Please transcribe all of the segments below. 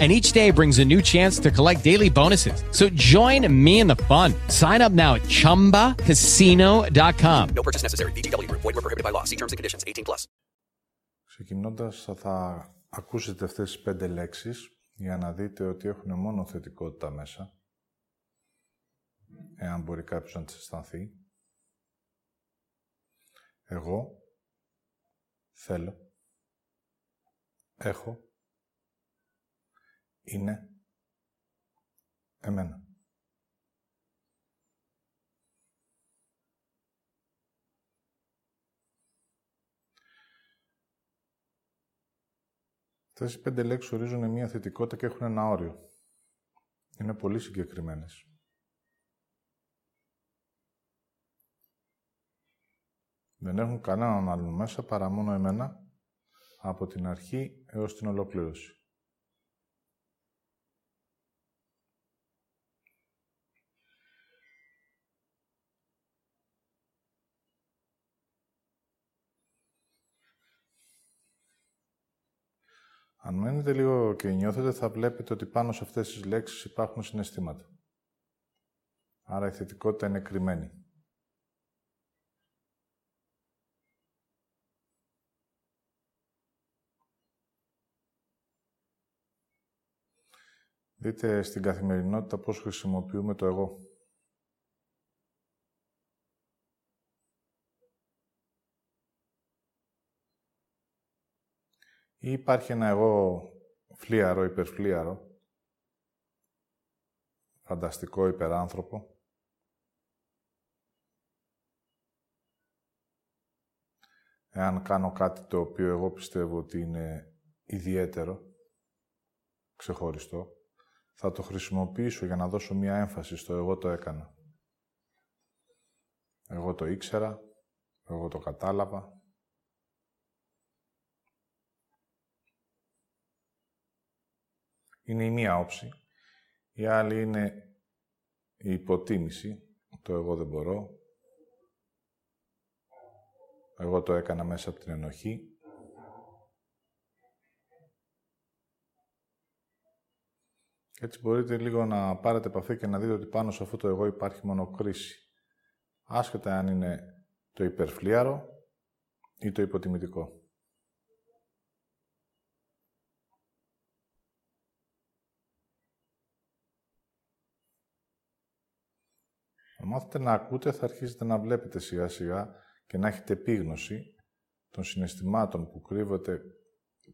And each day brings a new chance to collect daily bonuses. So join me in the fun. Sign up now at chumbacasino.com. No purchase necessary. VGW. Void where prohibited by law. See terms and conditions. 18+. Ξεκινώντας, θα ακούσετε αυτές τις 5 λέξεις για να δείτε ότι έχουν μόνο θετικότητα μέσα. Εάν μπορεί κάποιος να τις αισθανθεί. Εγώ. Θέλω. Έχω. Είναι εμένα. Αυτές οι 5 λέξεις ορίζουν μια θετικότητα και έχουν ένα όριο. Είναι πολύ συγκεκριμένες. Δεν έχουν κανέναν άλλον μέσα παρά μόνο εμένα, από την αρχή έως την ολοκλήρωση. Αν μένετε λίγο και νιώθετε, θα βλέπετε ότι πάνω σε αυτές τις λέξεις υπάρχουν συναισθήματα. Άρα η θετικότητα είναι κρυμμένη. Δείτε στην καθημερινότητα πώς χρησιμοποιούμε το εγώ. Ή υπάρχει ένα εγώ φλίαρο, υπερφλίαρο, φανταστικό, υπεράνθρωπο. Εάν κάνω κάτι το οποίο εγώ πιστεύω ότι είναι ιδιαίτερο, ξεχωριστό, θα το χρησιμοποιήσω για να δώσω μία έμφαση στο εγώ το έκανα. Εγώ το ήξερα, εγώ το κατάλαβα. Είναι η μία όψη, η άλλη είναι η υποτίμηση, το εγώ δεν μπορώ, εγώ το έκανα μέσα από την ενοχή. Έτσι μπορείτε λίγο να πάρετε επαφή και να δείτε ότι πάνω σε αυτό το εγώ υπάρχει μόνο κρίση, άσχετα αν είναι το υπερφλίαρο ή το υποτιμητικό. Αν μάθετε να ακούτε, θα αρχίσετε να βλέπετε σιγά σιγά και να έχετε επίγνωση των συναισθημάτων που κρύβονται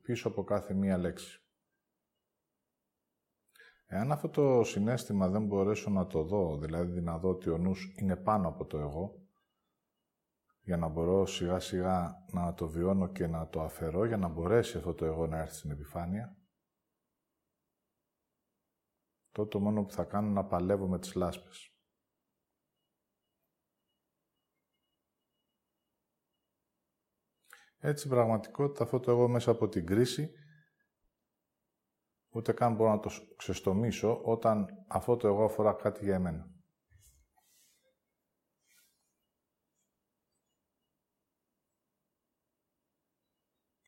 πίσω από κάθε μία λέξη. Εάν αυτό το συναίσθημα δεν μπορέσω να το δω, δηλαδή να δω ότι ο νους είναι πάνω από το εγώ, για να μπορώ σιγά σιγά να το βιώνω και να το αφαιρώ, για να μπορέσει αυτό το εγώ να έρθει στην επιφάνεια, τότε το μόνο που θα κάνω είναι να παλεύω με τις λάσπες. Έτσι, στην πραγματικότητα, αυτό το εγώ μέσα από την κρίση, ούτε καν μπορώ να το ξεστομίσω όταν αυτό το εγώ αφορά κάτι για εμένα.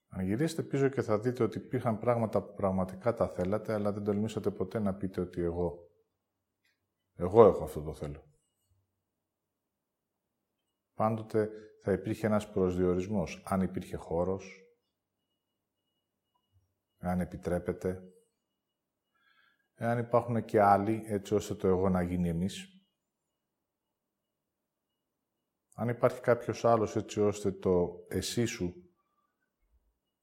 Αν γυρίσετε πίσω και θα δείτε ότι υπήρχαν πράγματα που πραγματικά τα θέλατε, αλλά δεν τολμήσατε ποτέ να πείτε ότι εγώ έχω αυτό το θέλω. Πάντοτε θα υπήρχε ένας προσδιορισμός, αν υπήρχε χώρος, αν επιτρέπεται, εάν υπάρχουν και άλλοι, έτσι ώστε το εγώ να γίνει εμείς, αν υπάρχει κάποιος άλλος, έτσι ώστε το εσύ σου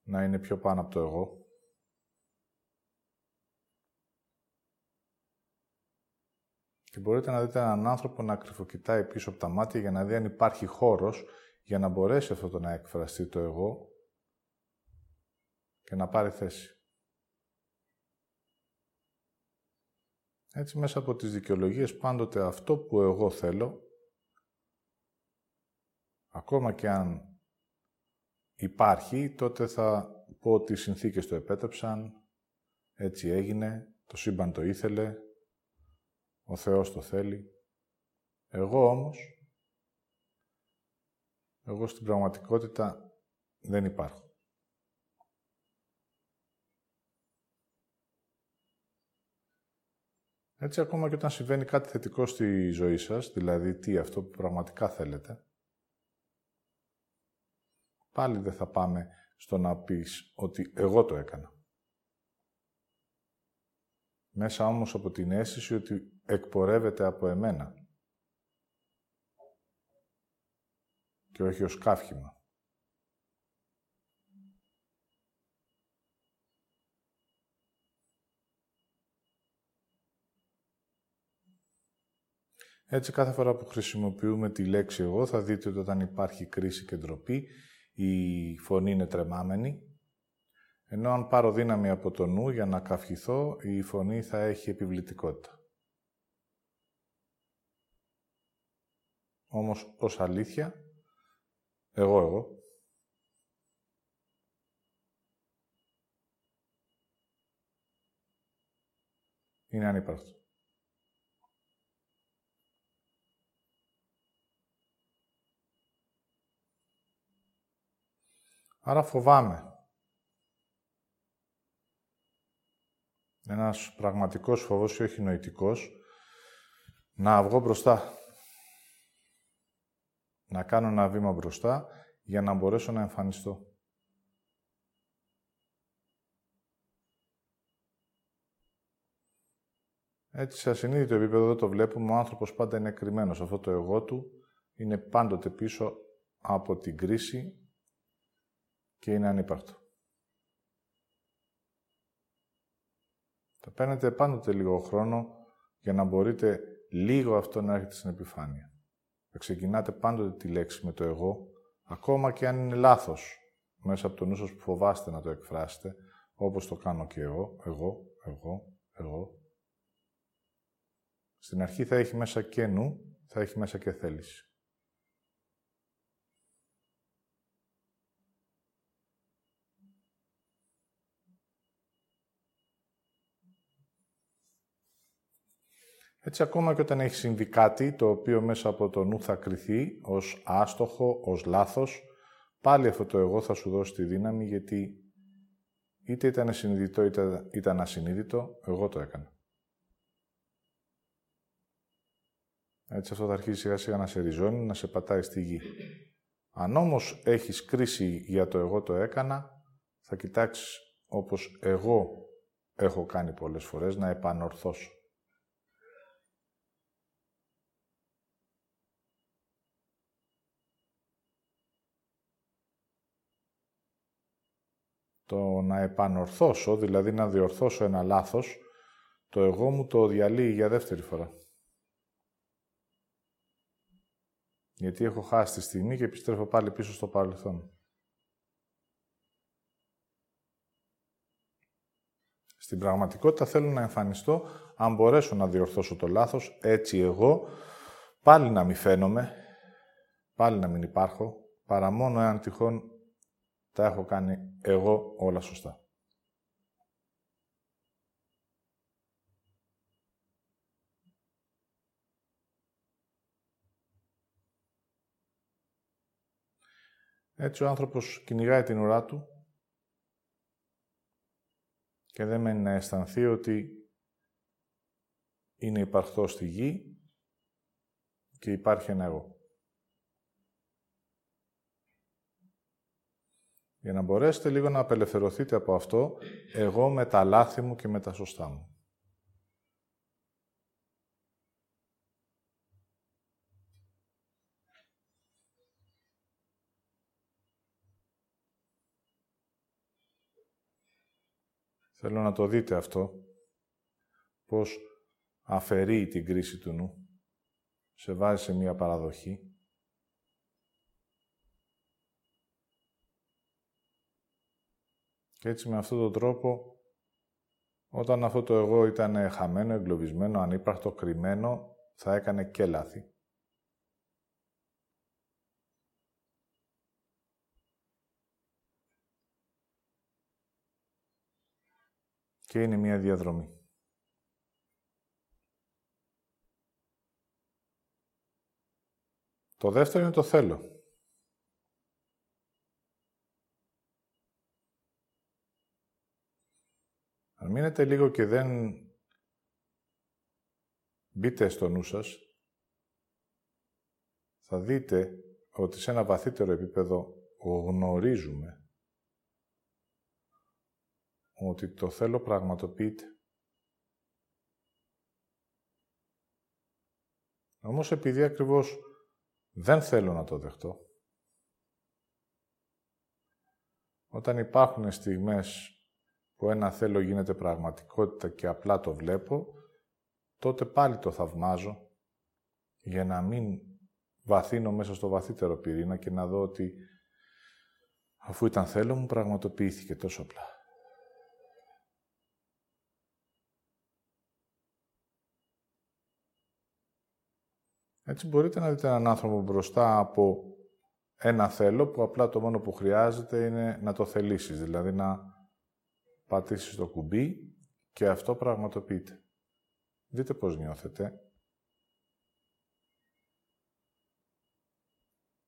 να είναι πιο πάνω από το εγώ, και μπορείτε να δείτε έναν άνθρωπο να κρυφοκοιτάει πίσω από τα μάτια για να δει αν υπάρχει χώρος για να μπορέσει αυτό το να εκφραστεί το εγώ και να πάρει θέση. Έτσι, μέσα από τις δικαιολογίες, πάντοτε αυτό που εγώ θέλω, ακόμα και αν υπάρχει, τότε θα πω ότι οι συνθήκες το επέτρεψαν, έτσι έγινε, το σύμπαν το ήθελε, ο Θεός το θέλει. Εγώ στην πραγματικότητα δεν υπάρχω. Έτσι, ακόμα και όταν συμβαίνει κάτι θετικό στη ζωή σας, δηλαδή τι, αυτό που πραγματικά θέλετε, πάλι δεν θα πάμε στο να πεις ότι εγώ το έκανα. Μέσα όμως από την αίσθηση ότι εκπορεύεται από εμένα και όχι ως καύχημα. Έτσι, κάθε φορά που χρησιμοποιούμε τη λέξη εγώ, θα δείτε ότι όταν υπάρχει κρίση και ντροπή, η φωνή είναι τρεμάμενη, ενώ αν πάρω δύναμη από το νου για να καυχηθώ, η φωνή θα έχει επιβλητικότητα. Όμως, ως αλήθεια, εγώ, είναι ανύπαρκτο. Άρα φοβάμαι. Ένας πραγματικός φόβος και όχι νοητικός, να βγω μπροστά. Να κάνω ένα βήμα μπροστά για να μπορέσω να εμφανιστώ. Έτσι, σε ασυνείδητο επίπεδο εδώ το βλέπουμε, ο άνθρωπος πάντα είναι κρυμμένος. Αυτό το εγώ του είναι πάντοτε πίσω από την κρίση και είναι ανύπαρκτο. Θα παίρνετε πάντοτε λίγο χρόνο για να μπορείτε λίγο αυτό να έρχεται στην επιφάνεια. Θα ξεκινάτε πάντοτε τη λέξη με το εγώ, ακόμα και αν είναι λάθος μέσα από το νου σας που φοβάστε να το εκφράσετε, όπως το κάνω και εγώ. Στην αρχή θα έχει μέσα και νου, θα έχει μέσα και θέληση. Έτσι, ακόμα και όταν έχει συμβεί κάτι, το οποίο μέσα από το νου θα κριθεί ως άστοχο, ως λάθος, πάλι αυτό το εγώ θα σου δώσει τη δύναμη, γιατί είτε ήταν συνειδητό είτε ήταν ασυνείδητο, εγώ το έκανα. Έτσι, αυτό θα αρχίσει σιγά σιγά να σε ριζώνει, να σε πατάει στη γη. Αν όμως έχεις κρίση για το εγώ το έκανα, θα κοιτάξεις όπως εγώ έχω κάνει πολλές φορές να επανορθώσω. Το να επανορθώσω, δηλαδή να διορθώσω ένα λάθος, το εγώ μου το διαλύει για δεύτερη φορά. Γιατί έχω χάσει τη στιγμή και επιστρέφω πάλι πίσω στο παρελθόν. Στην πραγματικότητα θέλω να εμφανιστώ, αν μπορέσω να διορθώσω το λάθος, έτσι εγώ, πάλι να μην φαίνομαι, πάλι να μην υπάρχω, παρά μόνο εάν τυχόν τα έχω κάνει εγώ όλα σωστά. Έτσι ο άνθρωπος κυνηγάει την ουρά του και δεν μένει να αισθανθεί ότι είναι υπαρκτός στη γη και υπάρχει ένα εγώ. Για να μπορέσετε λίγο να απελευθερωθείτε από αυτό, εγώ με τα λάθη μου και με τα σωστά μου. Θέλω να το δείτε αυτό, πώς αφαιρεί την κρίση του νου, σε βάζει σε μία παραδοχή, και έτσι με αυτόν τον τρόπο, όταν αυτό το εγώ ήταν χαμένο, εγκλωβισμένο, ανύπαρκτο, κρυμμένο, θα έκανε και λάθη. και είναι μία διαδρομή. Το δεύτερο είναι το θέλω. Αν μείνετε λίγο και δεν μπείτε στο νου σας, θα δείτε ότι σε ένα βαθύτερο επίπεδο γνωρίζουμε ότι το θέλω πραγματοποιείται. Όμως επειδή ακριβώς δεν θέλω να το δεχτώ, όταν υπάρχουν στιγμές που ένα θέλω γίνεται πραγματικότητα και απλά το βλέπω, τότε πάλι το θαυμάζω για να μην βαθύνω μέσα στο βαθύτερο πυρήνα και να δω ότι αφού ήταν θέλω μου πραγματοποιήθηκε τόσο απλά. Έτσι μπορείτε να δείτε έναν άνθρωπο μπροστά από ένα θέλω που απλά το μόνο που χρειάζεται είναι να το θελήσεις, δηλαδή να πατήσεις το κουμπί και αυτό πραγματοποιείται. Δείτε πώς νιώθετε.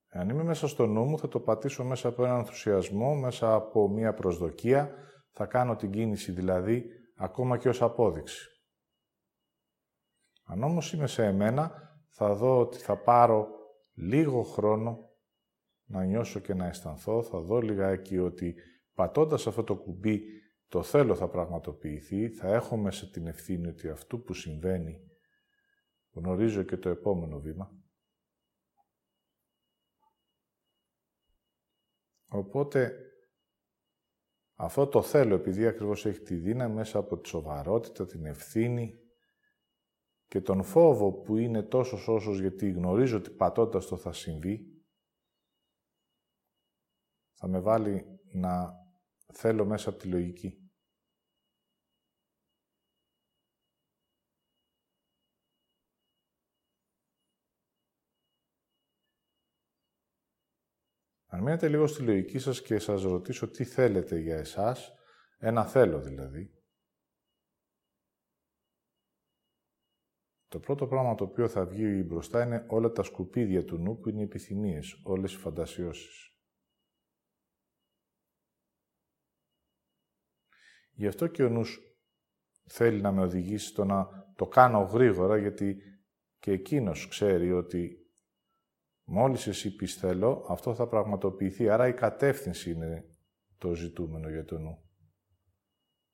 Αν είμαι μέσα στο νου μου, θα το πατήσω μέσα από έναν ενθουσιασμό, μέσα από μία προσδοκία, θα κάνω την κίνηση δηλαδή, ακόμα και ως απόδειξη. Αν όμως είμαι σε εμένα, θα δω ότι θα πάρω λίγο χρόνο να νιώσω και να αισθανθώ, θα δω λιγάκι ότι πατώντας αυτό το κουμπί, το θέλω θα πραγματοποιηθεί, θα έχω μέσα την ευθύνη ότι αυτού που συμβαίνει γνωρίζω και το επόμενο βήμα. Οπότε, αυτό το θέλω, επειδή ακριβώς έχει τη δύναμη μέσα από τη σοβαρότητα, την ευθύνη και τον φόβο που είναι τόσος όσος, γιατί γνωρίζω ότι πατώντας το θα συμβεί, θα με βάλει να θέλω μέσα από τη λογική. Αν μείνετε λίγο στη λογική σας και σας ρωτήσω τι θέλετε για εσάς, ένα θέλω δηλαδή, το πρώτο πράγμα το οποίο θα βγει μπροστά είναι όλα τα σκουπίδια του νου που είναι οι επιθυμίες, όλες οι φαντασιώσεις. Γι' αυτό και ο νους θέλει να με οδηγήσει στο να το κάνω γρήγορα, γιατί και εκείνος ξέρει ότι μόλις εσύ πεις θέλω, αυτό θα πραγματοποιηθεί. Άρα η κατεύθυνση είναι το ζητούμενο για το νου.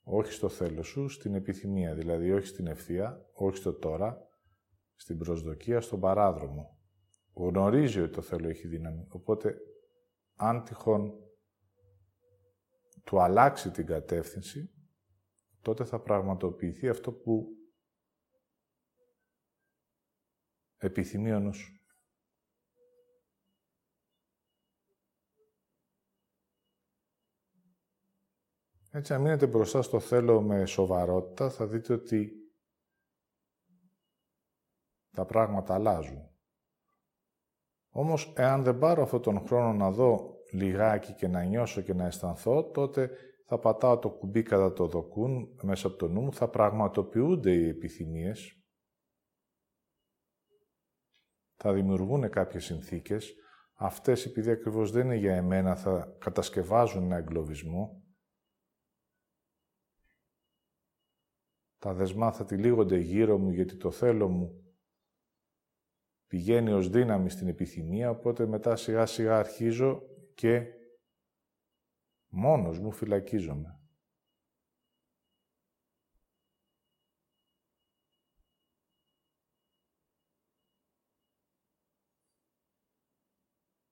Όχι στο θέλω σου, στην επιθυμία, δηλαδή όχι στην ευθεία, όχι στο τώρα, στην προσδοκία, στον παράδρομο. Γνωρίζει ότι το θέλω έχει δύναμη, οπότε αν τυχόν του αλλάξει την κατεύθυνση, τότε θα πραγματοποιηθεί αυτό που επιθυμεί ο νους. Έτσι, αν μείνετε μπροστά στο θέλω με σοβαρότητα, θα δείτε ότι τα πράγματα αλλάζουν. Όμως, εάν δεν πάρω αυτόν τον χρόνο να δω λιγάκι και να νιώσω και να αισθανθώ, τότε θα πατάω το κουμπί κατά το δοκούν μέσα από το νου μου, θα πραγματοποιούνται οι επιθυμίες, θα δημιουργούν κάποιες συνθήκες. Αυτές, επειδή ακριβώς δεν είναι για εμένα, θα κατασκευάζουν ένα εγκλωβισμό. Τα δεσμά θα τυλίγονται γύρω μου, γιατί το θέλω μου πηγαίνει ως δύναμη στην επιθυμία, οπότε μετά σιγά σιγά αρχίζω και μόνος μου φυλακίζομαι.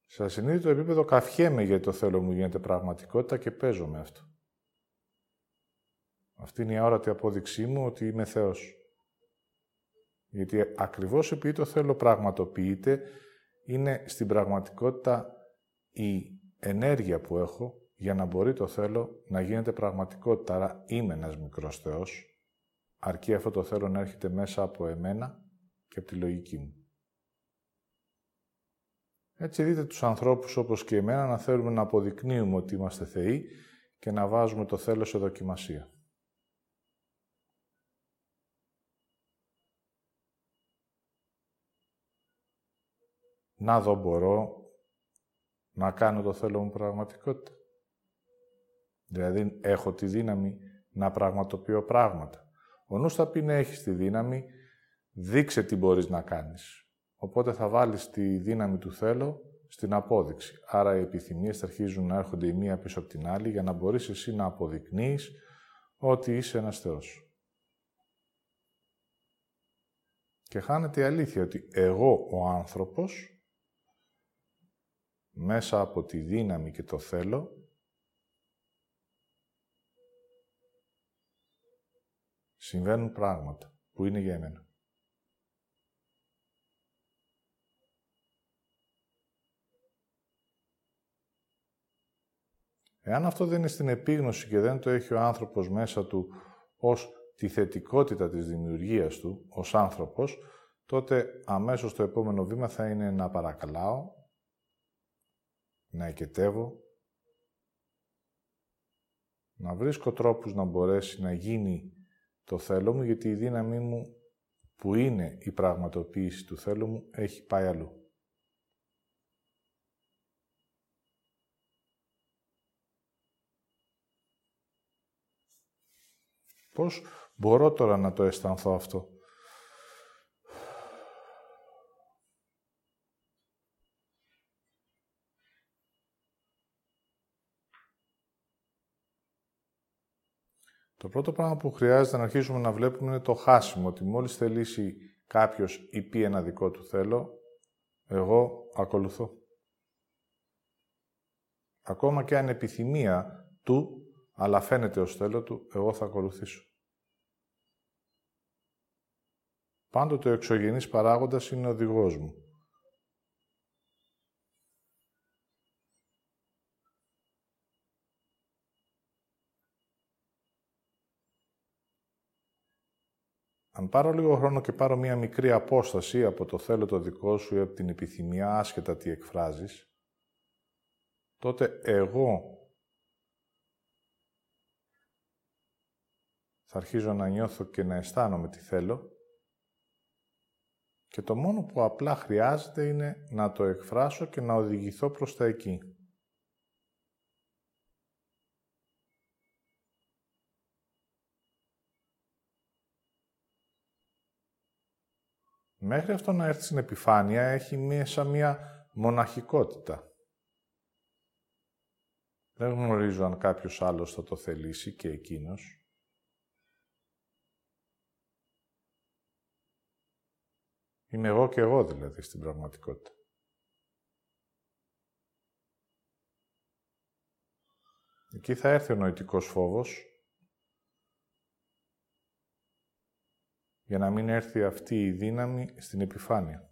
Σε ασυνείδητο επίπεδο καυχέμαι γιατί το θέλω μου γίνεται πραγματικότητα και παίζω με αυτό. Αυτή είναι η αόρατη απόδειξή μου ότι είμαι Θεός. Γιατί ακριβώς επειδή το θέλω πραγματοποιείται, είναι στην πραγματικότητα η ενέργεια που έχω για να μπορεί το θέλω να γίνεται πραγματικότητα. Άρα είμαι ένας μικρός Θεός, αρκεί αυτό το θέλω να έρχεται μέσα από εμένα και από τη λογική μου. Έτσι δείτε τους ανθρώπους όπως και εμένα να θέλουμε να αποδεικνύουμε ότι είμαστε Θεοί και να βάζουμε το θέλω σε δοκιμασία. να δω μπορώ να κάνω το θέλω μου πραγματικότητα. Δηλαδή, έχω τη δύναμη να πραγματοποιώ πράγματα. Ο νους θα πει ναι, έχεις τη δύναμη, δείξε τι μπορείς να κάνεις. Οπότε θα βάλεις τη δύναμη του θέλω στην απόδειξη. Άρα οι επιθυμίες θα αρχίζουν να έρχονται η μία πίσω από την άλλη για να μπορείς εσύ να αποδεικνύεις ότι είσαι ένας Θεός. Και χάνεται η αλήθεια ότι εγώ ο άνθρωπος, μέσα από τη δύναμη και το θέλω, συμβαίνουν πράγματα που είναι για εμένα. Εάν αυτό δεν είναι στην επίγνωση και δεν το έχει ο άνθρωπος μέσα του ως τη θετικότητα της δημιουργίας του, ως άνθρωπος, τότε αμέσως το επόμενο βήμα θα είναι να παρακαλάω, να εκετεύω, να βρίσκω τρόπους να μπορέσει να γίνει το θέλω μου, γιατί η δύναμή μου που είναι η πραγματοποίηση του θέλω μου έχει πάει αλλού. Πώς μπορώ τώρα να το αισθανθώ αυτό? Το πρώτο πράγμα που χρειάζεται να αρχίσουμε να βλέπουμε είναι το χάσιμο, ότι μόλις θελήσει κάποιος ή πει ένα δικό του θέλω, εγώ ακολουθώ. Ακόμα και αν επιθυμία του, αλλά φαίνεται ως θέλω του, εγώ θα ακολουθήσω. Πάντοτε ο εξωγενής παράγοντας είναι ο οδηγός μου. Αν πάρω λίγο χρόνο και πάρω μία μικρή απόσταση από το θέλω το δικό σου ή από την επιθυμία, άσχετα τι εκφράζεις, τότε εγώ θα αρχίζω να νιώθω και να αισθάνομαι τι θέλω και το μόνο που απλά χρειάζεται είναι να το εκφράσω και να οδηγηθώ προς τα εκεί. Μέχρι αυτό να έρθει στην επιφάνεια, έχει μέσα μία μοναχικότητα. Δεν γνωρίζω αν κάποιος άλλος θα το θελήσει και εκείνος. Είμαι εγώ και εγώ δηλαδή στην πραγματικότητα. Εκεί θα έρθει ο νοητικός φόβος, για να μην έρθει αυτή η δύναμη στην επιφάνεια.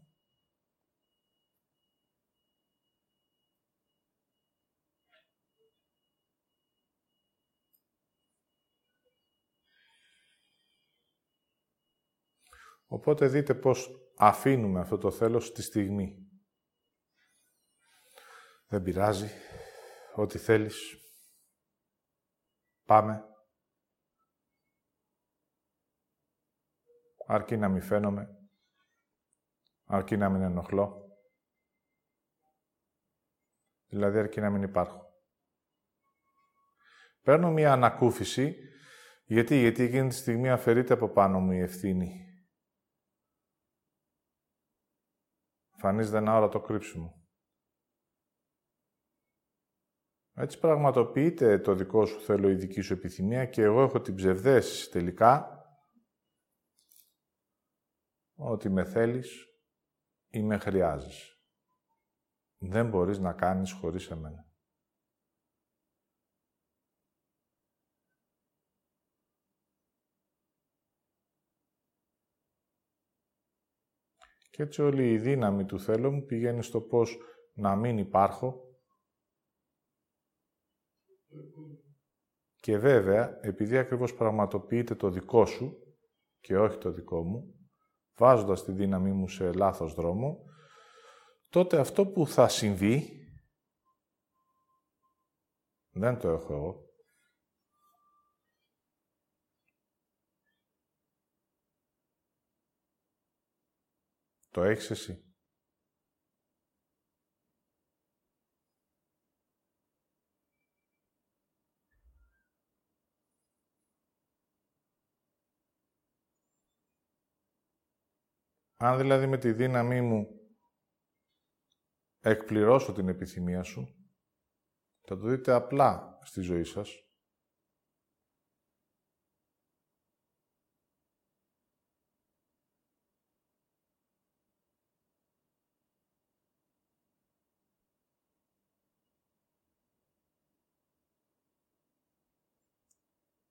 Οπότε δείτε πώς αφήνουμε αυτό το θέλος στη στιγμή. Δεν πειράζει, ό,τι θέλεις. Πάμε. Αρκεί να μην φαίνομαι, αρκεί να μην ενοχλώ, δηλαδή αρκεί να μην υπάρχω. Παίρνω μία ανακούφιση, γιατί εκείνη τη στιγμή αφαιρείται από πάνω μου η ευθύνη. Εμφανίζεται ένα όρατο κρύψιμο. Έτσι πραγματοποιείται το δικό σου θέλω, η δική σου επιθυμία και εγώ έχω την ψευδαίσθηση τελικά ότι με θέλεις ή με χρειάζεις. Δεν μπορείς να κάνεις χωρίς εμένα. Και έτσι όλη η δύναμη του θέλω μου πηγαίνει στο πώς να μην υπάρχω. Και βέβαια, επειδή ακριβώς πραγματοποιείται το δικό σου και όχι το δικό μου, βάζοντας τη δύναμή μου σε λάθος δρόμο, τότε αυτό που θα συμβεί, δεν το έχω εγώ. Το έχεις εσύ. Αν δηλαδή με τη δύναμή μου εκπληρώσω την επιθυμία σου, θα το δείτε απλά στη ζωή σας.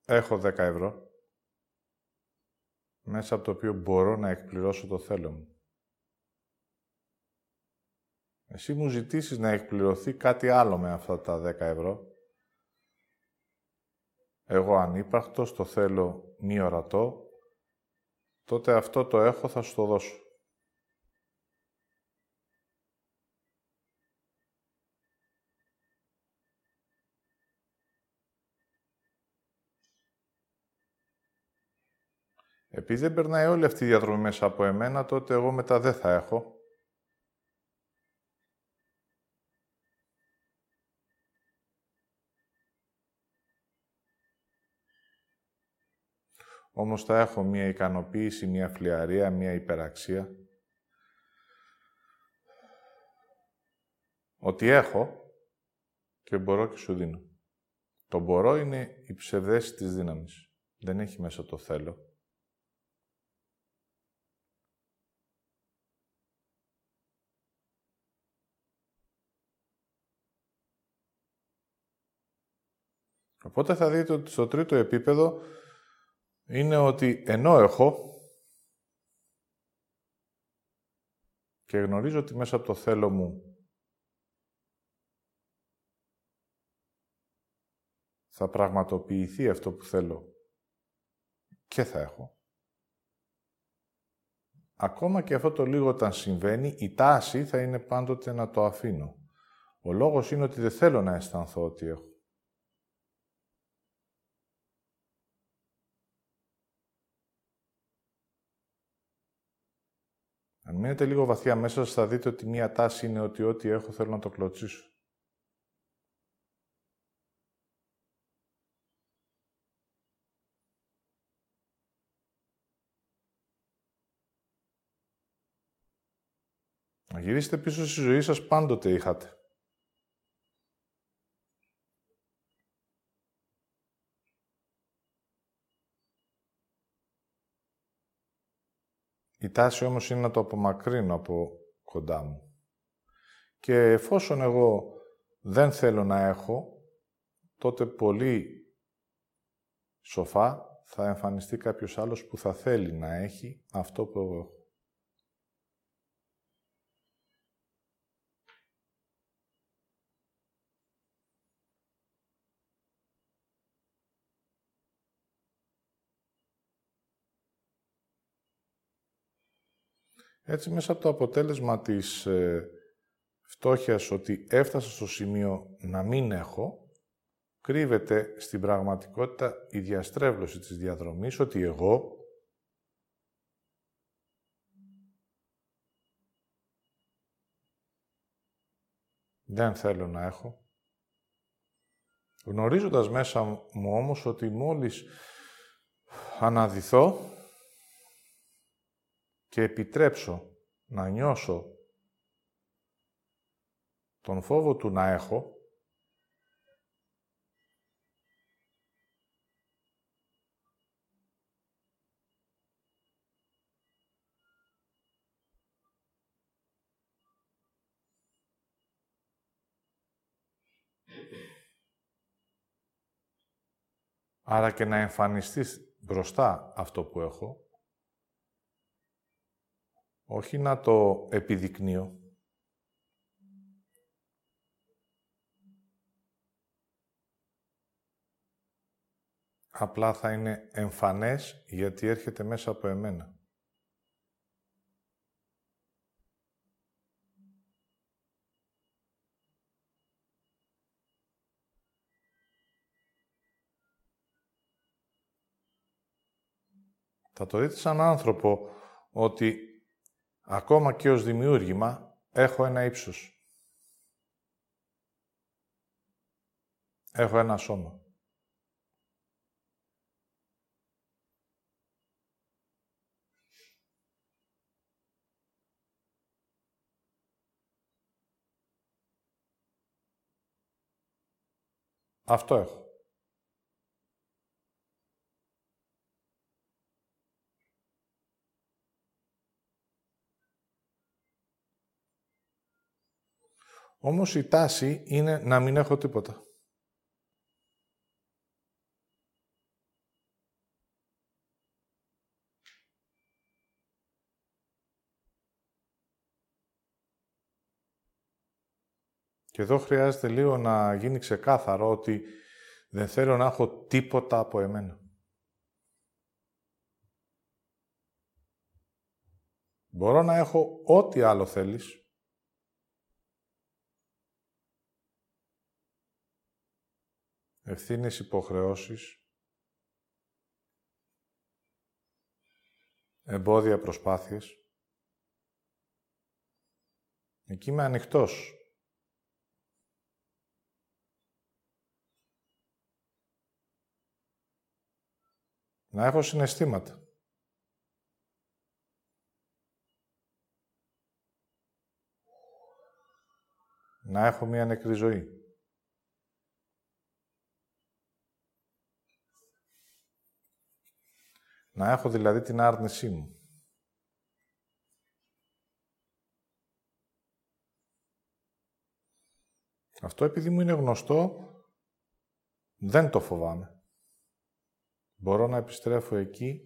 Έχω 10 ευρώ, μέσα από το οποίο μπορώ να εκπληρώσω το θέλω μου. Εσύ μου ζητήσεις να εκπληρωθεί κάτι άλλο με αυτά τα 10 ευρώ. Εγώ ανύπαρκτος, το θέλω μη ορατό, τότε αυτό το έχω, θα σου το δώσω. Επειδή δεν περνάει όλη αυτή η διαδρομή μέσα από εμένα, τότε εγώ μετά δεν θα έχω. Όμως θα έχω μία ικανοποίηση, μία φλιαρία, μία υπεραξία. Ότι έχω και μπορώ και σου δίνω. Το μπορώ είναι η ψευδέση της δύναμης. Δεν έχει μέσα το θέλω. Οπότε θα δείτε ότι στο τρίτο επίπεδο είναι ότι ενώ έχω και γνωρίζω ότι μέσα από το θέλω μου θα πραγματοποιηθεί αυτό που θέλω και θα έχω. Ακόμα και αυτό το λίγο όταν συμβαίνει, η τάση θα είναι πάντοτε να το αφήνω. Ο λόγος είναι ότι δεν θέλω να αισθανθώ ότι έχω. Αν μείνετε λίγο βαθιά μέσα σας, θα δείτε ότι μία τάση είναι ότι ό,τι έχω θέλω να το κλωτσίσω. Να γυρίσετε πίσω στη ζωή σας, πάντοτε είχατε. Η τάση όμως είναι να το απομακρύνω από κοντά μου. Και εφόσον εγώ δεν θέλω να έχω, τότε πολύ σοφά θα εμφανιστεί κάποιος άλλος που θα θέλει να έχει αυτό που εγώ έχω. Έτσι, μέσα από το αποτέλεσμα της φτώχειας, ότι έφτασα στο σημείο να μην έχω, κρύβεται στην πραγματικότητα η διαστρέβλωση της διαδρομής, ότι εγώ δεν θέλω να έχω. Γνωρίζοντας μέσα μου όμως ότι μόλις αναδυθώ και επιτρέψω να νιώσω τον φόβο του να έχω, άρα και να εμφανιστεί μπροστά αυτό που έχω, όχι να το επιδεικνύω. Απλά θα είναι εμφανές γιατί έρχεται μέσα από εμένα. Θα το δείτε σαν άνθρωπο ότι ακόμα και ως δημιούργημα, έχω ένα ύψος. Έχω ένα σώμα. Αυτό έχω. Όμως η τάση είναι να μην έχω τίποτα. Και εδώ χρειάζεται λίγο να γίνει ξεκάθαρο ότι δεν θέλω να έχω τίποτα από εμένα. Μπορώ να έχω ό,τι άλλο θέλεις. Ευθύνες, υποχρεώσεις, εμπόδια, προσπάθειες. Εκεί είμαι ανοιχτός. Να έχω συναισθήματα. Να έχω μία νεκρή ζωή. Να έχω δηλαδή την άρνησή μου. Αυτό επειδή μου είναι γνωστό, δεν το φοβάμαι. Μπορώ να επιστρέφω εκεί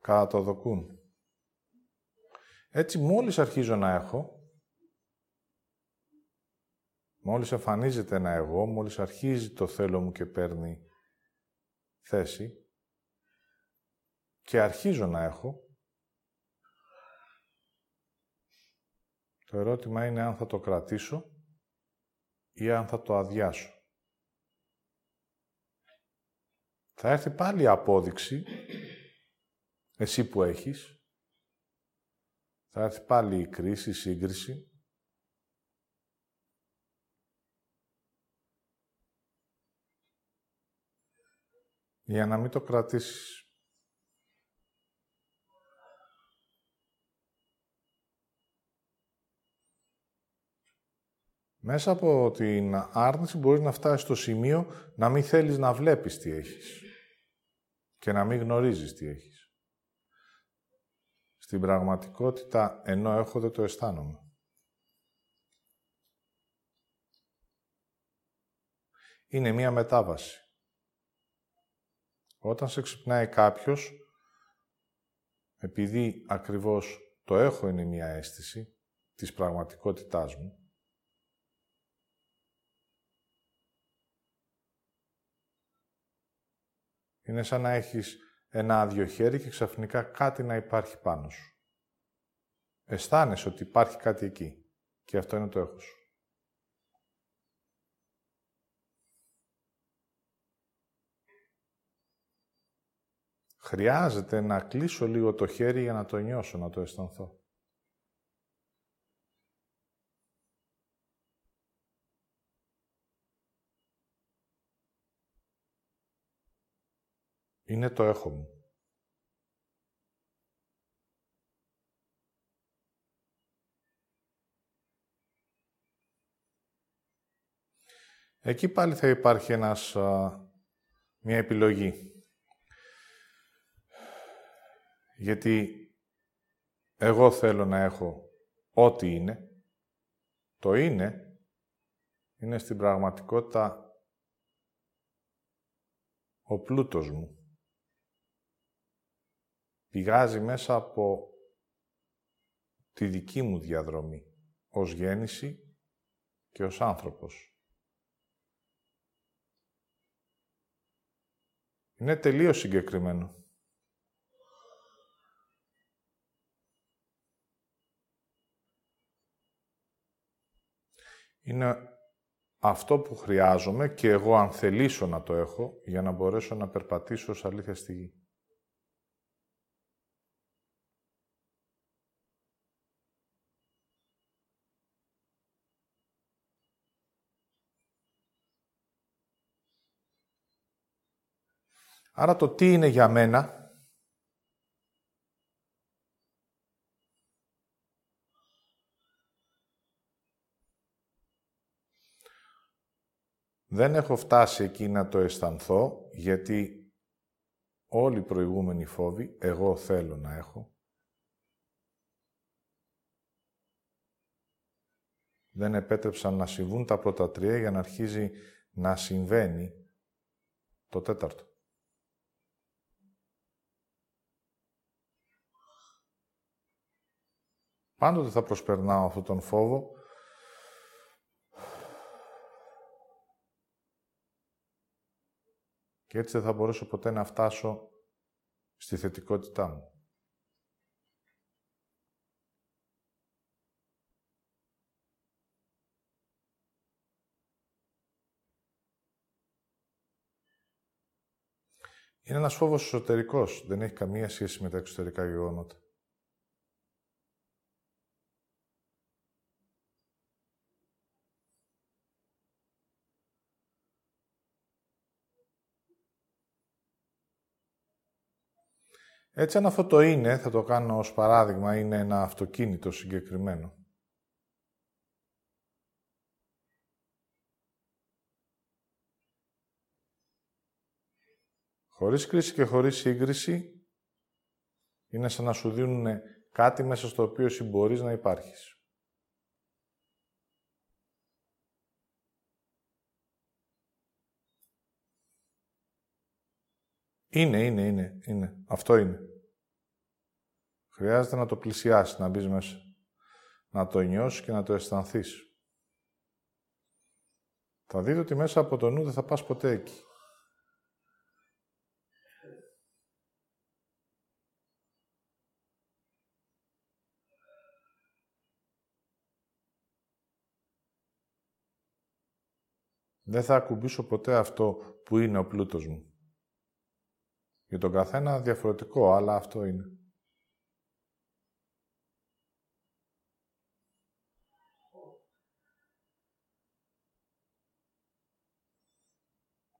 κατά το δοκούν. Έτσι μόλις αρχίζω να έχω, μόλις εμφανίζεται ένα εγώ, μόλις αρχίζει το θέλω μου και παίρνει θέση, και αρχίζω να έχω, το ερώτημα είναι αν θα το κρατήσω ή αν θα το αδειάσω. Θα έρθει πάλι η απόδειξη, εσύ που έχεις, θα έρθει πάλι η κρίση, η σύγκριση. Για να μην το κρατήσεις. Μέσα από την άρνηση μπορείς να φτάσεις στο σημείο να μην θέλεις να βλέπεις τι έχεις και να μην γνωρίζεις τι έχεις. Στην πραγματικότητα, ενώ έχω, δεν το αισθάνομαι. Είναι μία μετάβαση. Όταν σε ξυπνάει κάποιος, επειδή ακριβώς το έχω είναι μία αίσθηση της πραγματικότητάς μου, είναι σαν να έχεις ένα άδειο χέρι και ξαφνικά κάτι να υπάρχει πάνω σου. Αισθάνεσαι ότι υπάρχει κάτι εκεί. Και αυτό είναι το έχω σου. Χρειάζεται να κλείσω λίγο το χέρι για να το νιώσω, να το αισθανθώ. Είναι το έχω μου. Εκεί πάλι θα υπάρχει μια επιλογή. Γιατί εγώ θέλω να έχω ό,τι είναι. Το είναι στην πραγματικότητα ο πλούτος μου. Πηγάζει μέσα από τη δική μου διαδρομή, ως γέννηση και ως άνθρωπος. Είναι τελείως συγκεκριμένο. Είναι αυτό που χρειάζομαι και εγώ αν θελήσω να το έχω, για να μπορέσω να περπατήσω ως αλήθεια στη γη. Άρα το τι είναι για μένα, Δεν έχω φτάσει εκεί να το αισθανθώ, γιατί όλοι οι προηγούμενοι φόβοι εγώ θέλω να έχω. Δεν επέτρεψαν να συμβούν τα πρώτα τρία για να αρχίζει να συμβαίνει το τέταρτο. Πάντοτε θα προσπερνάω αυτόν τον φόβο. Και έτσι δεν θα μπορέσω ποτέ να φτάσω στη θετικότητά μου. Είναι ένας φόβος εσωτερικός, δεν έχει καμία σχέση με τα εξωτερικά γεγονότα. Έτσι, αν αυτό το είναι, θα το κάνω ως παράδειγμα, είναι ένα αυτοκίνητο συγκεκριμένο. Χωρίς κρίση και χωρίς σύγκριση, είναι σαν να σου δίνουν κάτι μέσα στο οποίο εσύ μπορείς να υπάρχεις. Είναι. Αυτό είναι. Χρειάζεται να το πλησιάσεις, να μπεις μέσα. Να το νιώσεις και να το αισθανθείς. Θα δείτε ότι μέσα από το νου δεν θα πας ποτέ εκεί. Δεν θα ακουμπήσω ποτέ αυτό που είναι ο πλούτος μου. Για τον καθένα διαφορετικό, αλλά αυτό είναι.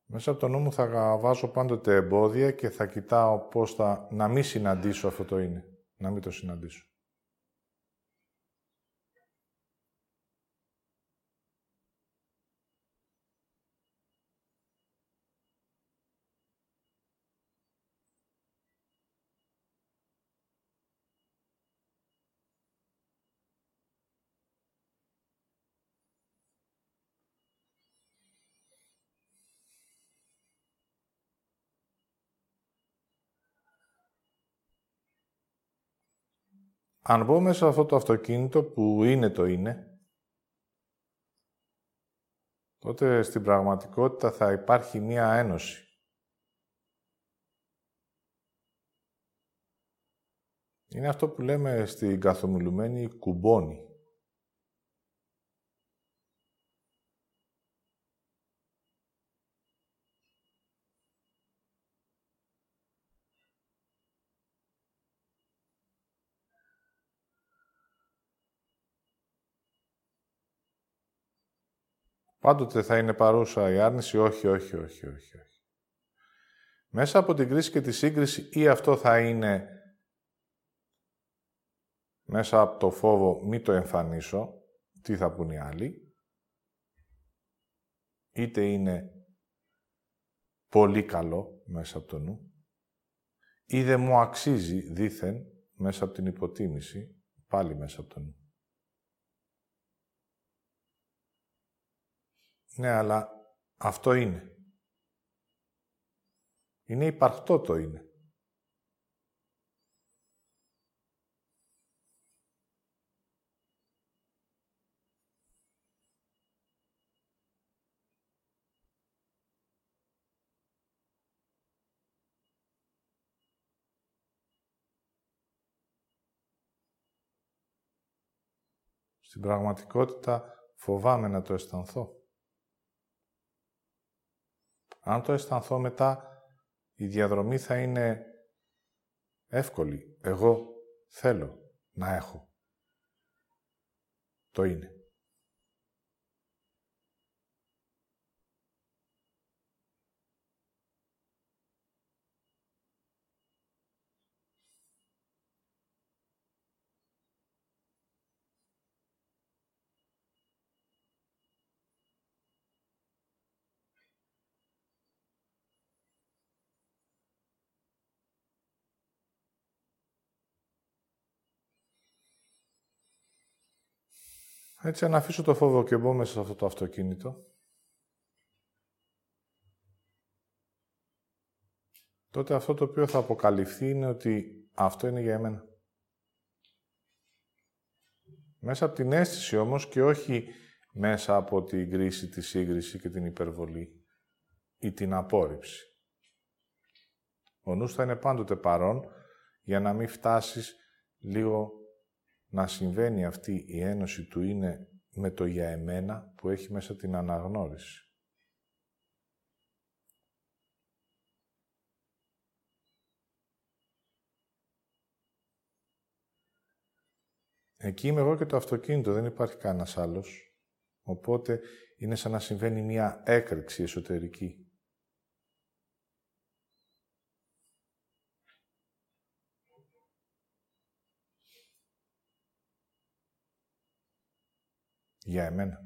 Μέσα από το νου μου θα βάζω πάντοτε εμπόδια και θα κοιτάω πώς θα... να μην συναντήσω αυτό το είναι. Να μην το συναντήσω. Αν μπω μέσα σε αυτό το αυτοκίνητο που είναι το είναι, τότε στην πραγματικότητα θα υπάρχει μία ένωση. Είναι αυτό που λέμε στην καθομιλουμένη κουμπώνη. Πάντοτε θα είναι παρούσα η άρνηση, όχι. Μέσα από την κρίση και τη σύγκριση ή αυτό θα είναι μέσα από το φόβο μη το εμφανίσω, τι θα πουν οι άλλοι, είτε είναι πολύ καλό μέσα από το νου, ή δεν μου αξίζει δήθεν μέσα από την υποτίμηση, πάλι μέσα από το νου. Ναι, αλλά αυτό είναι. Είναι υπαρκτό το είναι. Στην πραγματικότητα φοβάμαι να το αισθανθώ. Αν το αισθανθώ μετά, η διαδρομή θα είναι εύκολη. Εγώ θέλω να έχω. Το είναι. Έτσι, να αφήσω το φόβο και μπω μέσα σε αυτό το αυτοκίνητο. Τότε αυτό το οποίο θα αποκαλυφθεί είναι ότι αυτό είναι για εμένα. Μέσα από την αίσθηση όμως και όχι μέσα από την κρίση, τη σύγκριση και την υπερβολή ή την απόρριψη. Ο νους θα είναι πάντοτε παρόν για να μην φτάσεις λίγο να συμβαίνει αυτή η ένωση του είναι με το για εμένα που έχει μέσα την αναγνώριση. Εκεί είμαι εγώ και το αυτοκίνητο, δεν υπάρχει κανένας άλλος. Οπότε είναι σαν να συμβαίνει μία έκρηξη εσωτερική. Για εμένα.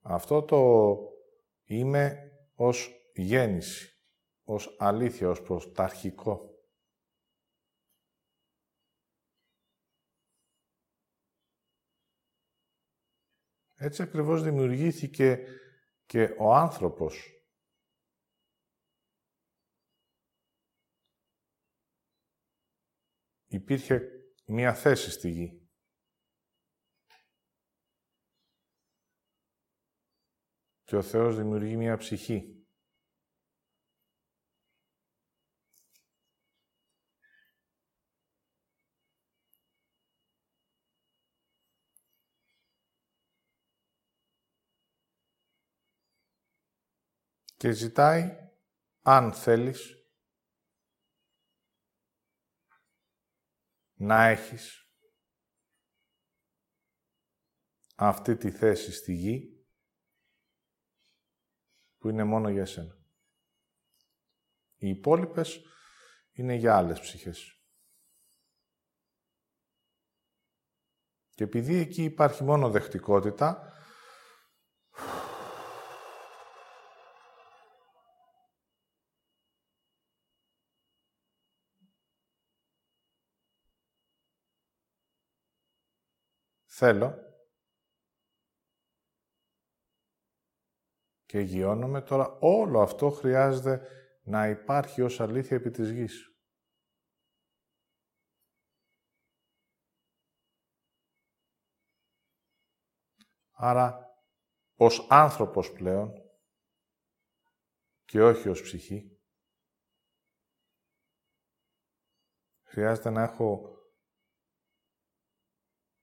Αυτό το είμαι ως γέννηση. Ως αλήθεια, ως πρωταρχικό. Έτσι ακριβώς δημιουργήθηκε και ο άνθρωπος. Υπήρχε μία θέση στη γη. Και ο Θεός δημιουργεί μία ψυχή. Και ζητάει, αν θέλεις, να έχεις αυτή τη θέση στη γη, που είναι μόνο για σένα. Οι υπόλοιπες είναι για άλλες ψυχές. Και επειδή εκεί υπάρχει μόνο δεκτικότητα, θέλω και γιώνομαι τώρα. Όλο αυτό χρειάζεται να υπάρχει ως αλήθεια επί της γης. Άρα, ως άνθρωπος πλέον και όχι ως ψυχή, χρειάζεται να έχω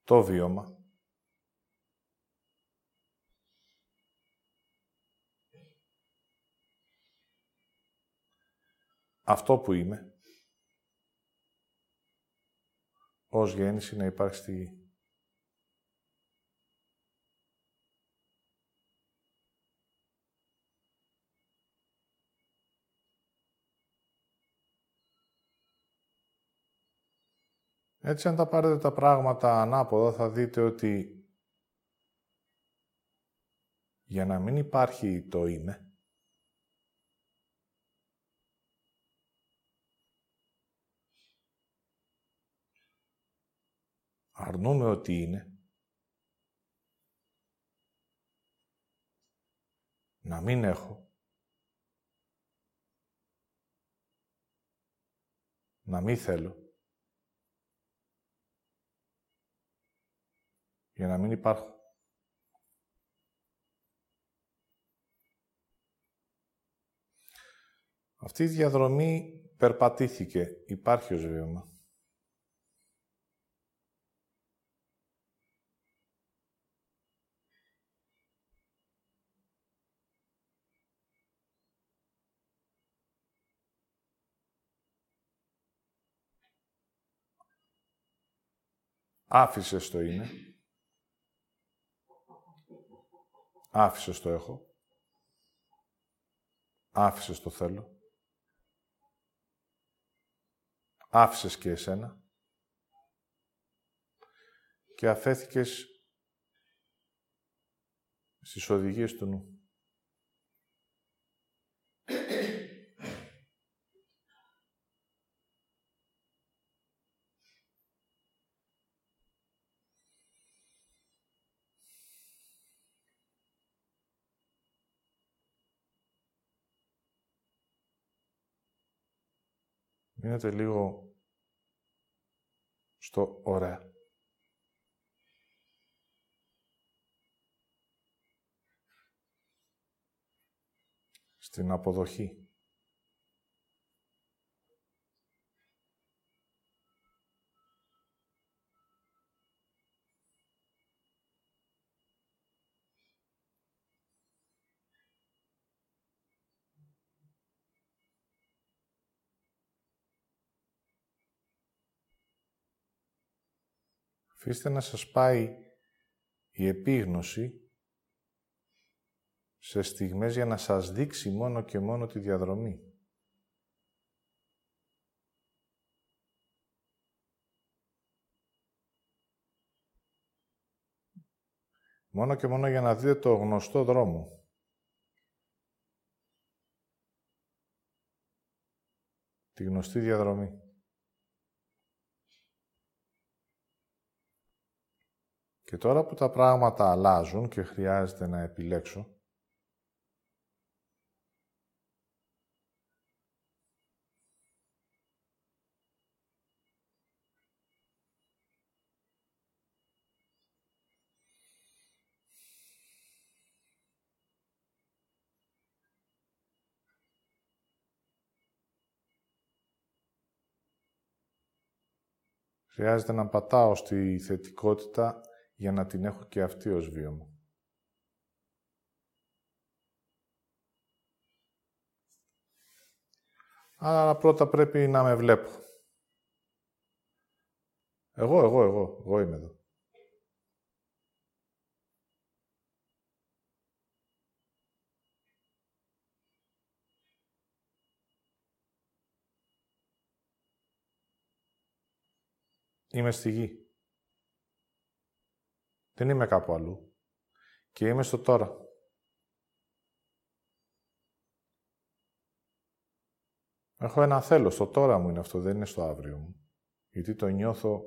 το βίωμα αυτό που είμαι ως γέννηση να υπάρχει στη γη. Έτσι, αν τα πάρετε τα πράγματα ανάποδα, θα δείτε ότι για να μην υπάρχει το είμαι, αρνούμε ότι είναι, να μην έχω, να μην θέλω, για να μην υπάρχουν. Αυτή η διαδρομή περπατήθηκε, υπάρχει ως βίωμα. Άφησες το είναι. Άφησες το έχω, άφησες το θέλω, άφησες και εσένα και αφέθηκες στις οδηγίες του νου. Μείνετε λίγο στο ωραία. Στην αποδοχή. Αφήστε να σας πάει η επίγνωση σε στιγμές για να σας δείξει μόνο και μόνο τη διαδρομή. Μόνο και μόνο για να δείτε το γνωστό δρόμο. Τη γνωστή διαδρομή. Και τώρα που τα πράγματα αλλάζουν και χρειάζεται να επιλέξω, χρειάζεται να πατάω στη θετικότητα για να την έχω και αυτή ως βίωμα. Άρα πρώτα πρέπει να με βλέπω. Εγώ είμαι εδώ. Είμαι στη γη. Δεν είμαι κάπου αλλού. Και είμαι στο τώρα. Έχω ένα θέλω. Στο τώρα μου είναι αυτό, δεν είναι στο αύριο μου. Γιατί το νιώθω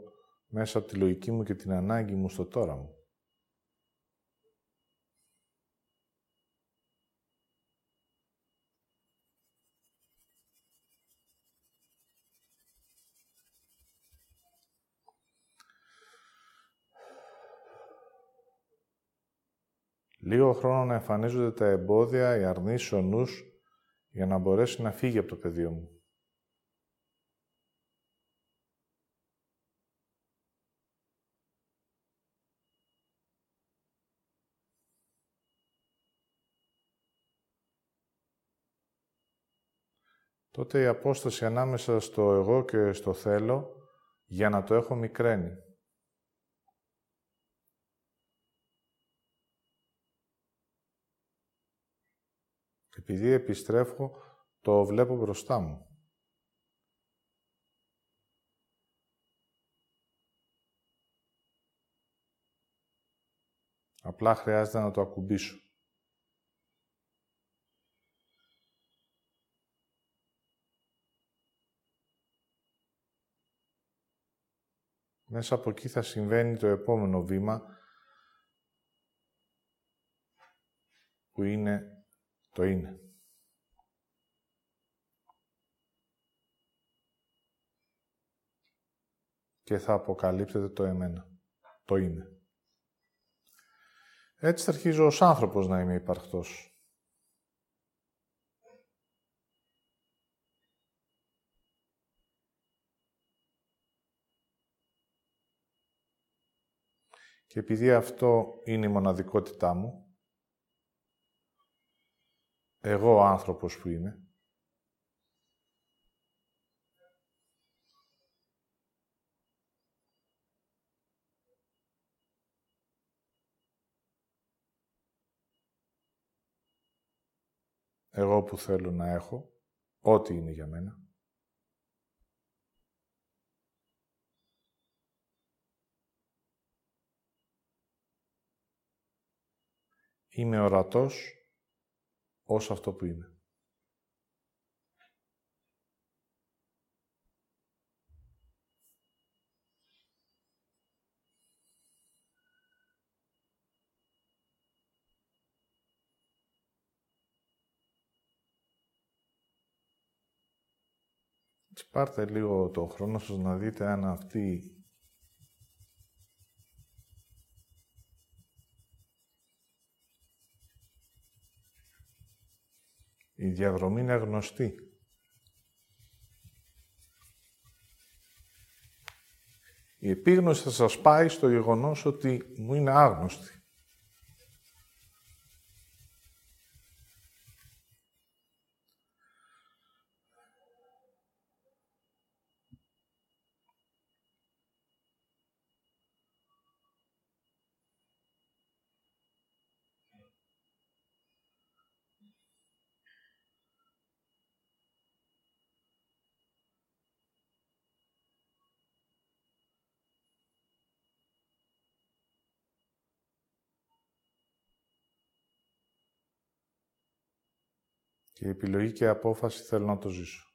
μέσα από τη λογική μου και την ανάγκη μου στο τώρα μου. Λίγο χρόνο να εμφανίζονται τα εμπόδια, οι αρνήσεις, ο νους, για να μπορέσει να φύγει από το πεδίο μου. Τότε η απόσταση ανάμεσα στο εγώ και στο θέλω, για να το έχω, μικραίνει. Επειδή επιστρέφω, το βλέπω μπροστά μου. Απλά χρειάζεται να το ακουμπήσω. Μέσα από εκεί θα συμβαίνει το επόμενο βήμα, που είναι το είναι. Και θα αποκαλύπτεται το εμένα. Το είναι. Έτσι θα αρχίζω ως άνθρωπος να είμαι υπαρκτός. Και επειδή αυτό είναι η μοναδικότητά μου, εγώ ο άνθρωπος που είμαι, εγώ που θέλω να έχω, ό,τι είναι για μένα, είμαι ορατός ως αυτό που είμαι. Πάρτε λίγο το χρόνο σας να δείτε αν αυτή η διαδρομή είναι γνωστή. Η επίγνωση θα σας πάει στο γεγονός ότι μου είναι άγνωστη. Και η επιλογή και η απόφαση θέλω να το ζήσω.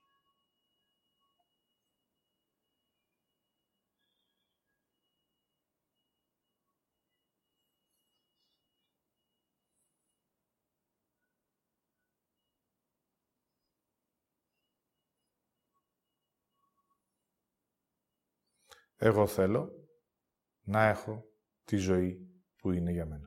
Εγώ θέλω να έχω τη ζωή που είναι για μένα.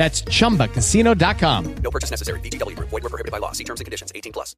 That's chumbacasino.com. No purchase necessary. VGW Group. Void where prohibited by law. See terms and conditions. 18+.